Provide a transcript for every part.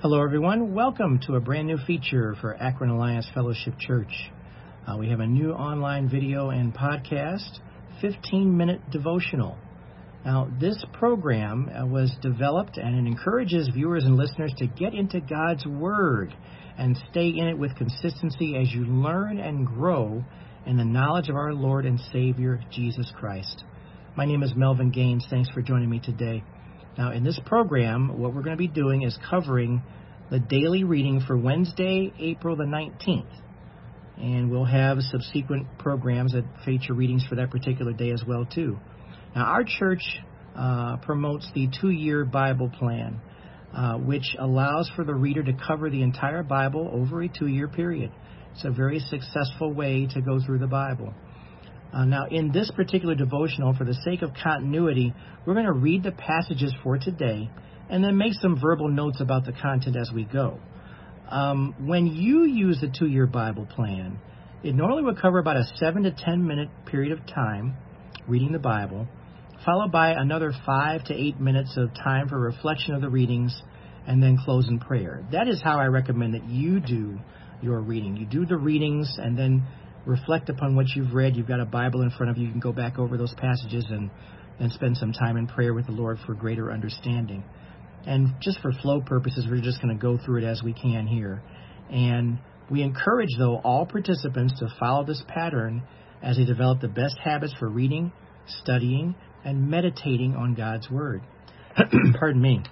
Hello, everyone. Welcome to a brand new feature for Akron Alliance Fellowship Church. We have a new online video and podcast, 15-minute devotional. Now, this program was developed and it encourages viewers and listeners to get into God's Word and stay in it with consistency as you learn and grow in the knowledge of our Lord and Savior, Jesus Christ. My name is Melvin Gaines. Thanks for joining me today. Now, in this program, what we're going to be doing is covering the daily reading for Wednesday, April the 19th. And we'll have subsequent programs that feature readings for that particular day as well, too. Now, our church promotes the two-year Bible plan, which allows for the reader to cover the entire Bible over a two-year period. It's a very successful way to go through the Bible. Now, in this particular devotional, for the sake of continuity, we're going to read the passages for today and then make some verbal notes about the content as we go. When you use the two-year Bible plan, it normally would cover about a 7 to 10 minute period of time reading the Bible, followed by another 5 to 8 minutes of time for reflection of the readings, and then close in prayer. That is how I recommend that you do your reading. You do the readings and then reflect upon what you've read. You've got a Bible in front of you. You can go back over those passages and spend some time in prayer with the Lord for greater understanding. And just for flow purposes, we're just going to go through it as we can here. And we encourage, though, all participants to follow this pattern as they develop the best habits for reading, studying, and meditating on God's Word. Pardon me.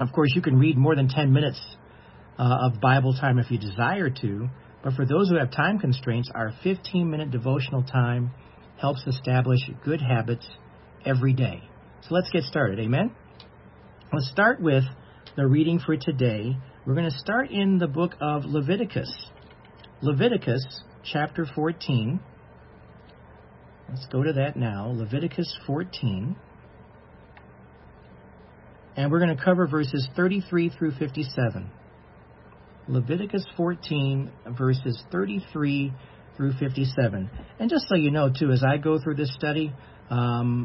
Of course, you can read more than 10 minutes of Bible time if you desire to. But for those who have time constraints, our 15-minute devotional time helps establish good habits every day. So let's get started. Amen? Let's start with the reading for today. We're going to start in the book of Leviticus. Leviticus chapter 14. Let's go to that now. Leviticus 14. And we're going to cover verses 33 through 57. Leviticus 14, verses 33 through 57. And just so you know, too, as I go through this study, I'm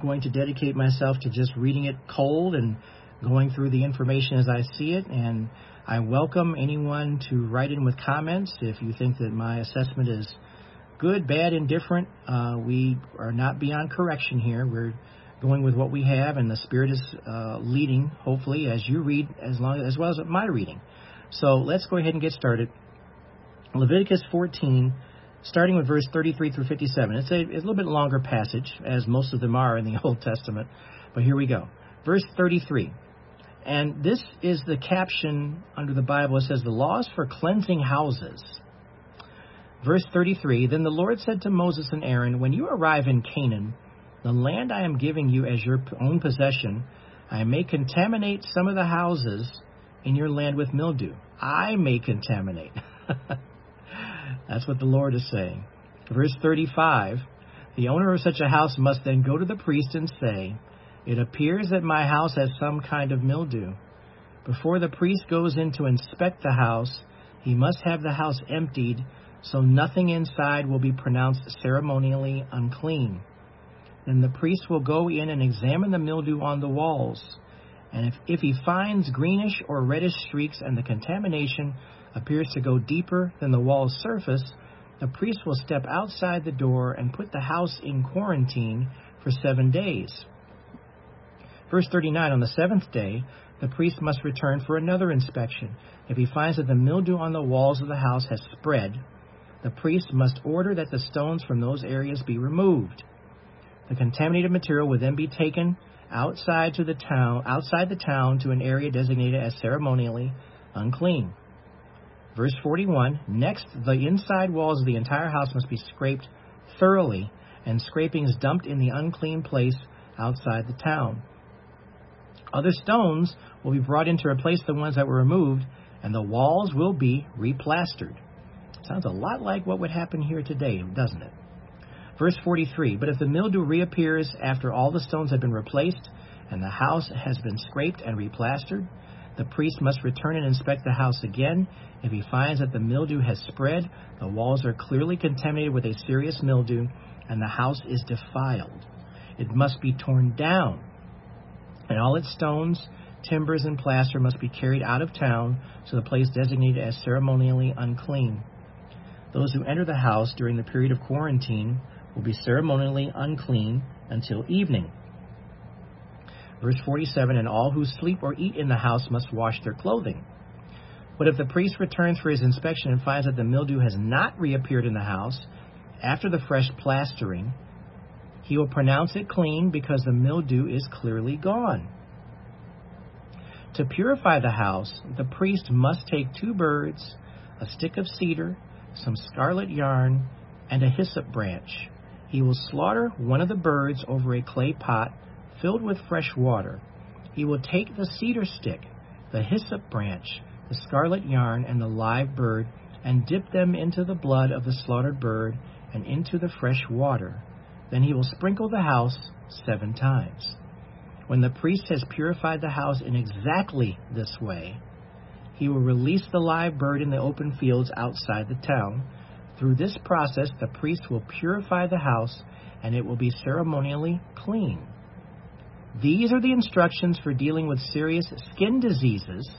going to dedicate myself to just reading it cold and going through the information as I see it. And I welcome anyone to write in with comments if you think that my assessment is good, bad, indifferent. We are not beyond correction here. We're going with what we have, and the Spirit is leading, hopefully, as you read, as well as my reading. So let's go ahead and get started. Leviticus 14, starting with verse 33 through 57. It's a little bit longer passage, as most of them are in the Old Testament. But here we go. Verse 33. And this is the caption under the Bible. It says, "The laws for cleansing houses." Verse 33. Then the Lord said to Moses and Aaron, "When you arrive in Canaan, the land I am giving you as your own possession, I may contaminate some of the houses in your land with mildew." I may contaminate. That's what the Lord is saying. Verse 35, the owner of such a house must then go to the priest and say, "It appears that my house has some kind of mildew." Before the priest goes in to inspect the house, he must have the house emptied, so nothing inside will be pronounced ceremonially unclean. Then the priest will go in and examine the mildew on the walls. And if he finds greenish or reddish streaks and the contamination appears to go deeper than the wall's surface, the priest will step outside the door and put the house in quarantine for 7 days. Verse 39, on the seventh day, the priest must return for another inspection. If he finds that the mildew on the walls of the house has spread, the priest must order that the stones from those areas be removed. The contaminated material will then be taken outside the town to an area designated as ceremonially unclean. Verse 41, next, the inside walls of the entire house must be scraped thoroughly, and scrapings dumped in the unclean place outside the town. Other stones will be brought in to replace the ones that were removed, and the walls will be replastered. Sounds a lot like what would happen here today, doesn't it? Verse 43, but if the mildew reappears after all the stones have been replaced and the house has been scraped and replastered, the priest must return and inspect the house again. If he finds that the mildew has spread, the walls are clearly contaminated with a serious mildew, and the house is defiled. It must be torn down. and all its stones, timbers, and plaster must be carried out of town to the place designated as ceremonially unclean. Those who enter the house during the period of quarantine will be ceremonially unclean until evening. Verse 47, and all who sleep or eat in the house must wash their clothing. But if the priest returns for his inspection and finds that the mildew has not reappeared in the house after the fresh plastering, he will pronounce it clean because the mildew is clearly gone. To purify the house, the priest must take 2 birds, a stick of cedar, some scarlet yarn, and a hyssop branch. He will slaughter one of the birds over a clay pot filled with fresh water. He will take the cedar stick, the hyssop branch, the scarlet yarn, and the live bird, and dip them into the blood of the slaughtered bird and into the fresh water. Then he will sprinkle the house 7 times. When the priest has purified the house in exactly this way, he will release the live bird in the open fields outside the town. Through this process, the priest will purify the house, and it will be ceremonially clean. These are the instructions for dealing with serious skin diseases,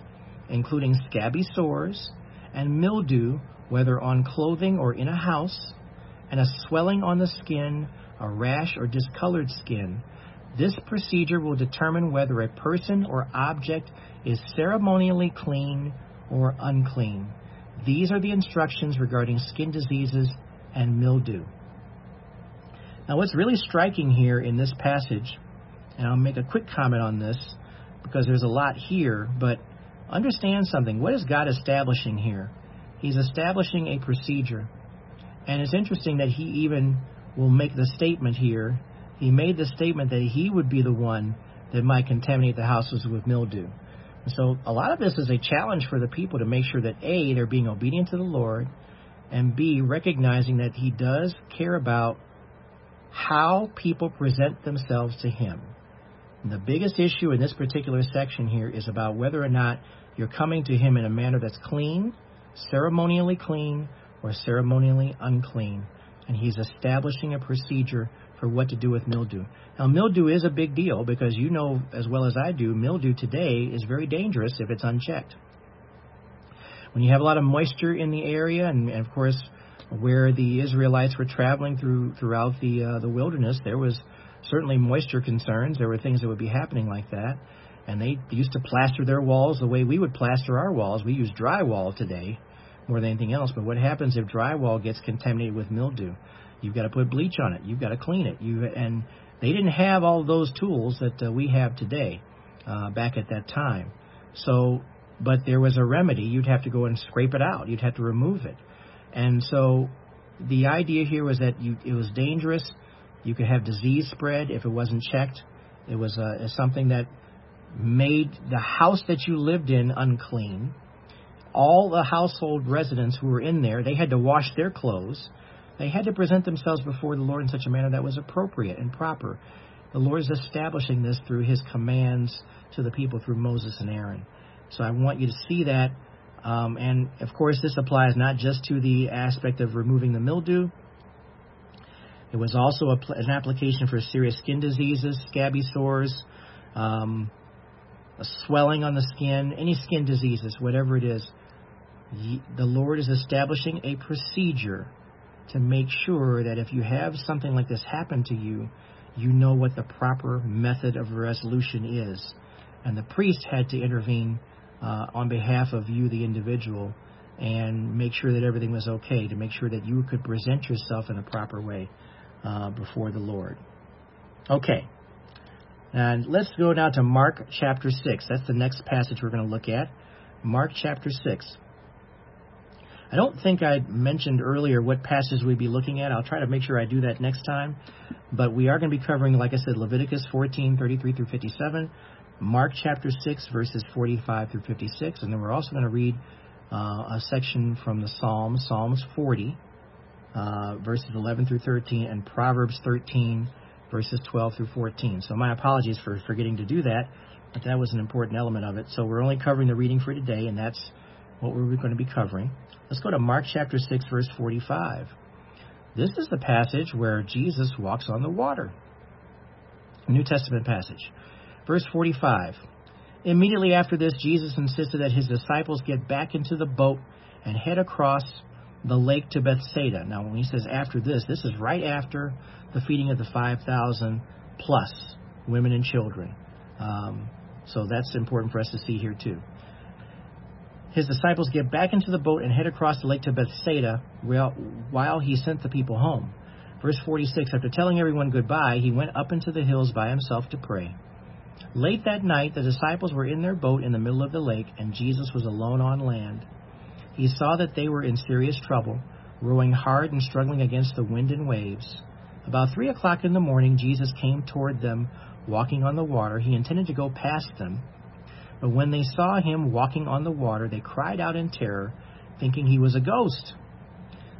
including scabby sores and mildew, whether on clothing or in a house, and a swelling on the skin, a rash, or discolored skin. This procedure will determine whether a person or object is ceremonially clean or unclean. These are the instructions regarding skin diseases and mildew. Now, what's really striking here in this passage, and I'll make a quick comment on this because there's a lot here, but understand something. What is God establishing here? He's establishing a procedure. And it's interesting that he even will make the statement here. He made the statement that he would be the one that might contaminate the houses with mildew. And so a lot of this is a challenge for the people to make sure that, A, they're being obedient to the Lord, and B, recognizing that he does care about how people present themselves to him. And the biggest issue in this particular section here is about whether or not you're coming to him in a manner that's clean, ceremonially clean, or ceremonially unclean. And he's establishing a procedure for what to do with mildew. Now, mildew is a big deal because you know as well as I do, mildew today is very dangerous if it's unchecked. When you have a lot of moisture in the area, and of course, where the Israelites were traveling throughout the wilderness, there was certainly moisture concerns. There were things that would be happening like that. And they used to plaster their walls the way we would plaster our walls. We use drywall today more than anything else. But what happens if drywall gets contaminated with mildew? You've got to put bleach on it. You've got to clean it. And they didn't have all those tools that we have today back at that time. So, but there was a remedy. You'd have to go and scrape it out. You'd have to remove it. And so the idea here was that it was dangerous. You could have disease spread if it wasn't checked. It was something that made the house that you lived in unclean. All the household residents who were in there, they had to wash their clothes. They had to present themselves before the Lord in such a manner that was appropriate and proper. The Lord is establishing this through his commands to the people through Moses and Aaron. So I want you to see that. And, of course, this applies not just to the aspect of removing the mildew. It was also an application for serious skin diseases, scabby sores, a swelling on the skin, any skin diseases, whatever it is. The Lord is establishing a procedure to make sure that if you have something like this happen to you, you know what the proper method of resolution is. And the priest had to intervene on behalf of you, the individual, and make sure that everything was okay, to make sure that you could present yourself in a proper way before the Lord. Okay, and let's go now to Mark chapter 6. That's the next passage we're going to look at, Mark chapter 6. I don't think I mentioned earlier what passage we'd be looking at. I'll try to make sure I do that next time. But we are going to be covering, like I said, Leviticus 14:33 through 57, Mark chapter 6, verses 45 through 56. And then we're also going to read a section from the Psalms, Psalms 40, verses 11 through 13, and Proverbs 13, verses 12 through 14. So my apologies for forgetting to do that, but that was an important element of it. So we're only covering the reading for today, and that's what we're going to be covering. Let's go to Mark chapter 6, verse 45. This is the passage where Jesus walks on the water, New Testament passage. Verse 45. Immediately after this, Jesus insisted that his disciples get back into the boat and head across the lake to Bethsaida. Now, when he says after this, this is right after the feeding of the 5,000 plus women and children. So that's important for us to see here too. His disciples get back into the boat and head across the lake to Bethsaida while he sent the people home. Verse 46, after telling everyone goodbye, he went up into the hills by himself to pray. Late that night, the disciples were in their boat in the middle of the lake, and Jesus was alone on land. He saw that they were in serious trouble, rowing hard and struggling against the wind and waves. About 3 o'clock in the morning, Jesus came toward them, walking on the water. He intended to go past them, but when they saw him walking on the water, they cried out in terror, thinking he was a ghost.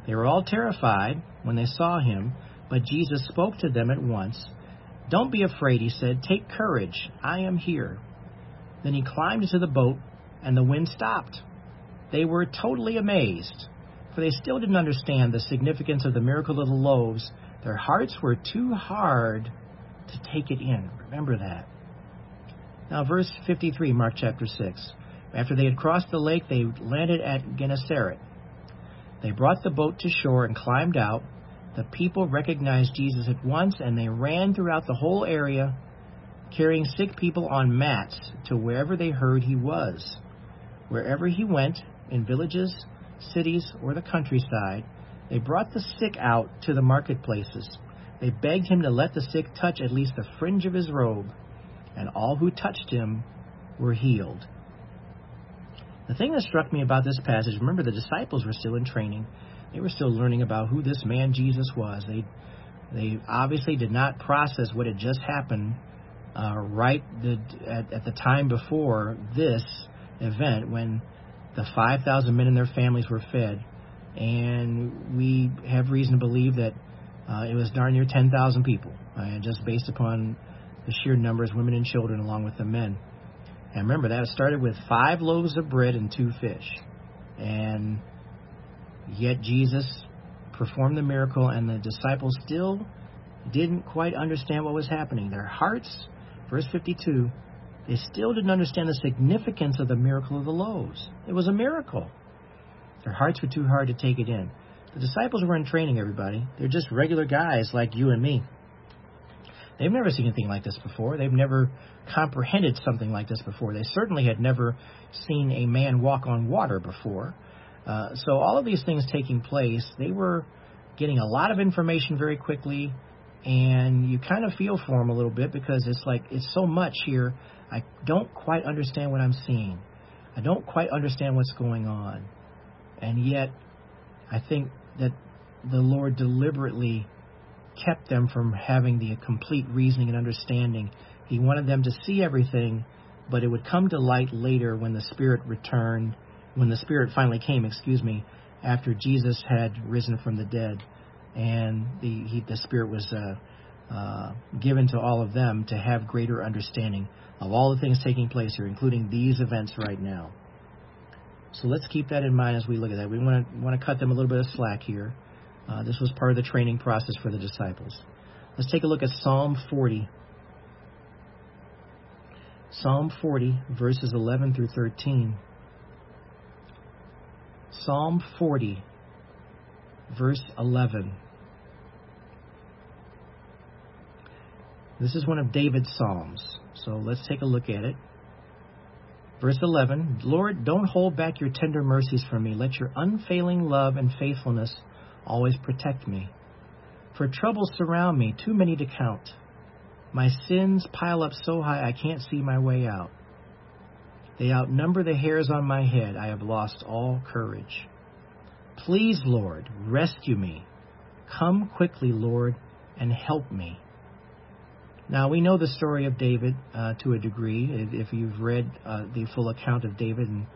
They were all terrified when they saw him, but Jesus spoke to them at once. "Don't be afraid," he said. "Take courage. I am here." Then he climbed into the boat, and the wind stopped. They were totally amazed, for they still didn't understand the significance of the miracle of the loaves. Their hearts were too hard to take it in. Remember that. Now, verse 53, Mark chapter 6. After they had crossed the lake, they landed at Gennesaret. They brought the boat to shore and climbed out. The people recognized Jesus at once, and they ran throughout the whole area, carrying sick people on mats to wherever they heard he was. Wherever he went, in villages, cities, or the countryside, they brought the sick out to the marketplaces. They begged him to let the sick touch at least the fringe of his robe, and all who touched him were healed. The thing that struck me about this passage, remember, the disciples were still in training. They were still learning about who this man Jesus was. They obviously did not process what had just happened right at the time before this event, when the 5,000 men and their families were fed. And we have reason to believe that it was darn near 10,000 people, just based upon the sheer numbers, women and children, along with the men. And remember, that started with 5 loaves of bread and 2 fish. And yet Jesus performed the miracle, and the disciples still didn't quite understand what was happening. Their hearts, verse 52, they still didn't understand the significance of the miracle of the loaves. It was a miracle. Their hearts were too hard to take it in. The disciples weren't training, everybody. They're just regular guys like you and me. They've never seen anything like this before. They've never comprehended something like this before. They certainly had never seen a man walk on water before. So all of these things taking place, they were getting a lot of information very quickly, and you kind of feel for them a little bit, because it's like, it's so much here. I don't quite understand what I'm seeing. I don't quite understand what's going on. And yet, I think that the Lord deliberately kept them from having the complete reasoning and understanding. He wanted them to see everything, but it would come to light later when the Spirit returned, when the Spirit finally came, after Jesus had risen from the dead, and the Spirit was given to all of them to have greater understanding of all the things taking place here, including these events right now. So let's keep that in mind as we look at that. We want to cut them a little bit of slack here. This was part of the training process for the disciples. Let's take a look at Psalm 40. Psalm 40, verses 11 through 13. Psalm 40, verse 11. This is one of David's Psalms, so let's take a look at it. Verse 11, "Lord, don't hold back your tender mercies from me. Let your unfailing love and faithfulness always protect me. For troubles surround me, too many to count. My sins pile up so high I can't see my way out. They outnumber the hairs on my head. I have lost all courage. Please, Lord, rescue me. Come quickly, Lord, and help me." Now, we know the story of David to a degree. If you've read the full account of David in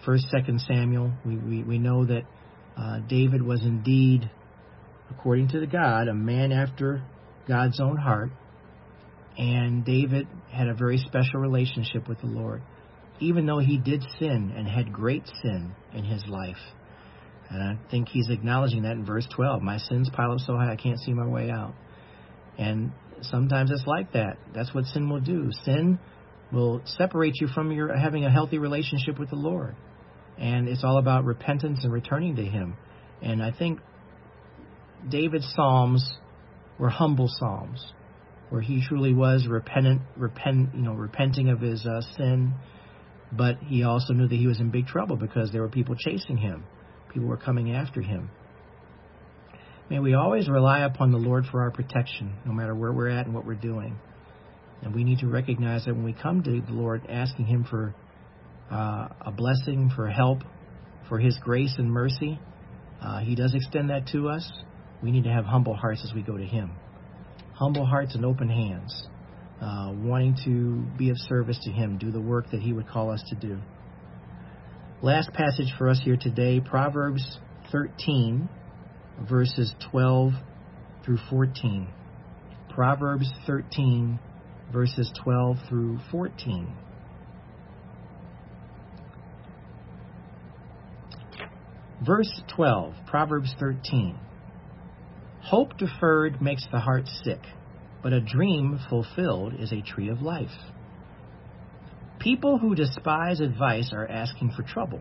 1st, 2nd Samuel, we know that David was indeed, according to God, a man after God's own heart. And David had a very special relationship with the Lord, even though he did sin and had great sin in his life. And I think he's acknowledging that in verse 12. My sins pile up so high I can't see my way out. And sometimes it's like that. That's what sin will do. Sin will separate you from your having a healthy relationship with the Lord. And it's all about repentance and returning to Him. And I think David's Psalms were humble Psalms, where he truly was repenting of his sin. But he also knew that he was in big trouble because there were people chasing him. People were coming after him. May we always rely upon the Lord for our protection, no matter where we're at and what we're doing. And we need to recognize that when we come to the Lord asking Him for a blessing, for help, for His grace and mercy, He does extend that to us. We need to have humble hearts as we go to Him. Humble hearts and open hands, wanting to be of service to Him, do the work that He would call us to do. Last passage for us here today, Proverbs 13, verses 12 through 14. Proverbs 13, verses 12 through 14. Verse 12, Proverbs 13. Hope deferred makes the heart sick, but a dream fulfilled is a tree of life. People who despise advice are asking for trouble.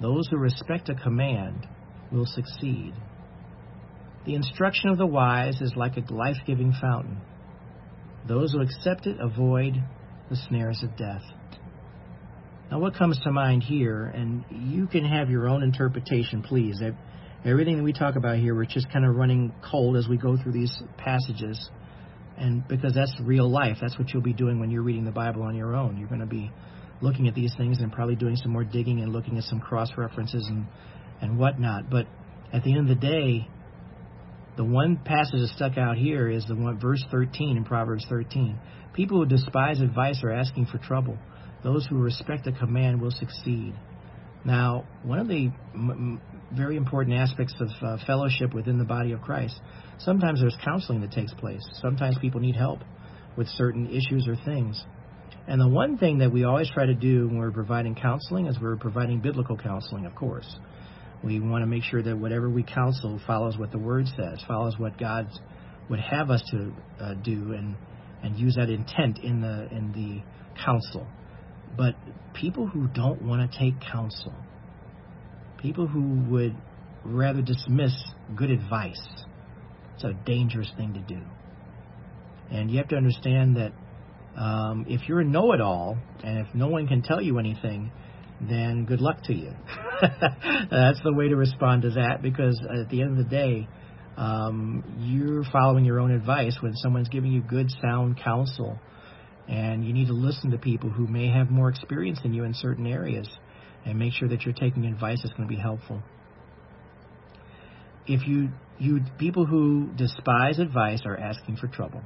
Those who respect a command will succeed. The instruction of the wise is like a life-giving fountain. Those who accept it avoid the snares of death. Now, what comes to mind here, and you can have your own interpretation, please. Everything that we talk about here, we're just kind of running cold as we go through these passages, and because that's real life. That's what you'll be doing when you're reading the Bible on your own. You're going to be looking at these things and probably doing some more digging and looking at some cross-references and whatnot. But at the end of the day, the one passage that stuck out here is the one, verse 13 in Proverbs 13. People who despise advice are asking for trouble. Those who respect a command will succeed. Now, one of the very important aspects of fellowship within the body of Christ, sometimes there's counseling that takes place. Sometimes people need help with certain issues or things. And the one thing that we always try to do when we're providing counseling is we're providing biblical counseling, of course. We want to make sure that whatever we counsel follows what the Word says, follows what God would have us to do, and use that intent in the counsel. But people who don't want to take counsel, people who would rather dismiss good advice, it's a dangerous thing to do. And you have to understand that if you're a know-it-all, and if no one can tell you anything, then good luck to you. That's the way to respond to that, because at the end of the day, you're following your own advice when someone's giving you good, sound counsel. And you need to listen to people who may have more experience than you in certain areas and make sure that you're taking advice that's going to be helpful. If you people who despise advice are asking for trouble.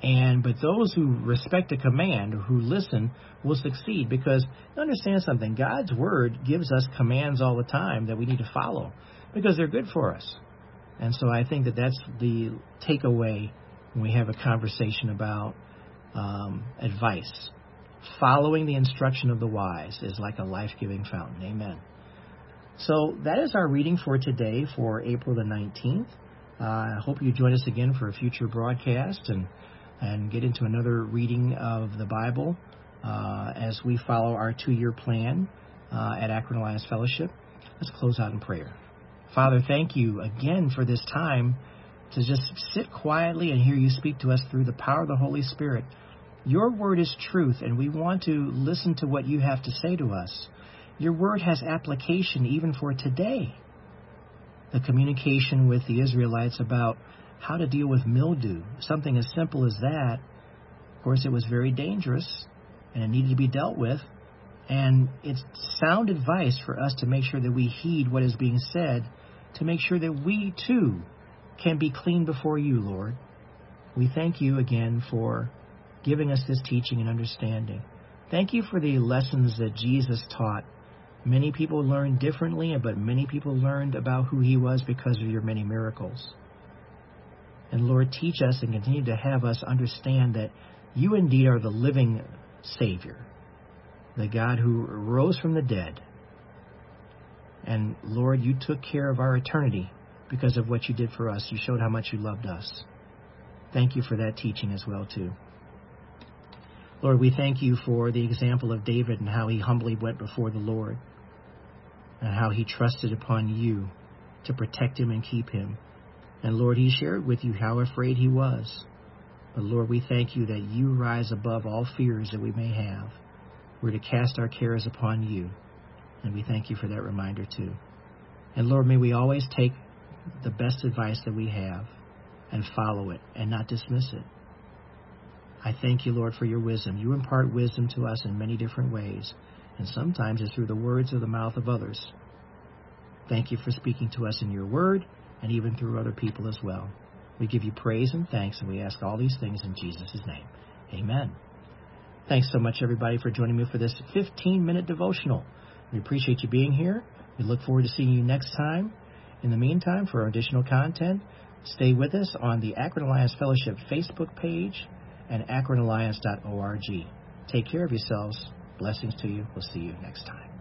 But those who respect a command, who listen, will succeed, because understand something, God's Word gives us commands all the time that we need to follow because they're good for us. And so I think that that's the takeaway when we have a conversation about advice. Following the instruction of the wise is like a life-giving fountain. Amen. So that is our reading for today, for April the 19th. I hope you join us again for a future broadcast and get into another reading of the Bible as we follow our 2-year plan at Akron Alliance Fellowship. Let's close out in prayer. Father, thank you again for this time to just sit quietly and hear you speak to us through the power of the Holy Spirit. Your word is truth, and we want to listen to what you have to say to us. Your word has application even for today. The communication with the Israelites about how to deal with mildew, something as simple as that. Of course, it was very dangerous, and it needed to be dealt with. And it's sound advice for us to make sure that we heed what is being said, to make sure that we, too, can be clean before you, Lord. We thank you again for giving us this teaching and understanding. Thank you for the lessons that Jesus taught. Many people learned differently, but many people learned about who he was because of your many miracles. And Lord, teach us and continue to have us understand that you indeed are the living Savior, the God who rose from the dead. And Lord, you took care of our eternity because of what you did for us. You showed how much you loved us. Thank you for that teaching as well, too. Lord, we thank you for the example of David and how he humbly went before the Lord and how he trusted upon you to protect him and keep him. And Lord, he shared with you how afraid he was. But Lord, we thank you that you rise above all fears that we may have. We're to cast our cares upon you. And we thank you for that reminder too. And Lord, may we always take the best advice that we have and follow it and not dismiss it. I thank you, Lord, for your wisdom. You impart wisdom to us in many different ways, and sometimes it's through the words of the mouth of others. Thank you for speaking to us in your word and even through other people as well. We give you praise and thanks, and we ask all these things in Jesus' name. Amen. Thanks so much, everybody, for joining me for this 15-minute devotional. We appreciate you being here. We look forward to seeing you next time. In the meantime, for additional content, stay with us on the Akron Alliance Fellowship Facebook page and akronalliance.org. Take care of yourselves. Blessings to you. We'll see you next time.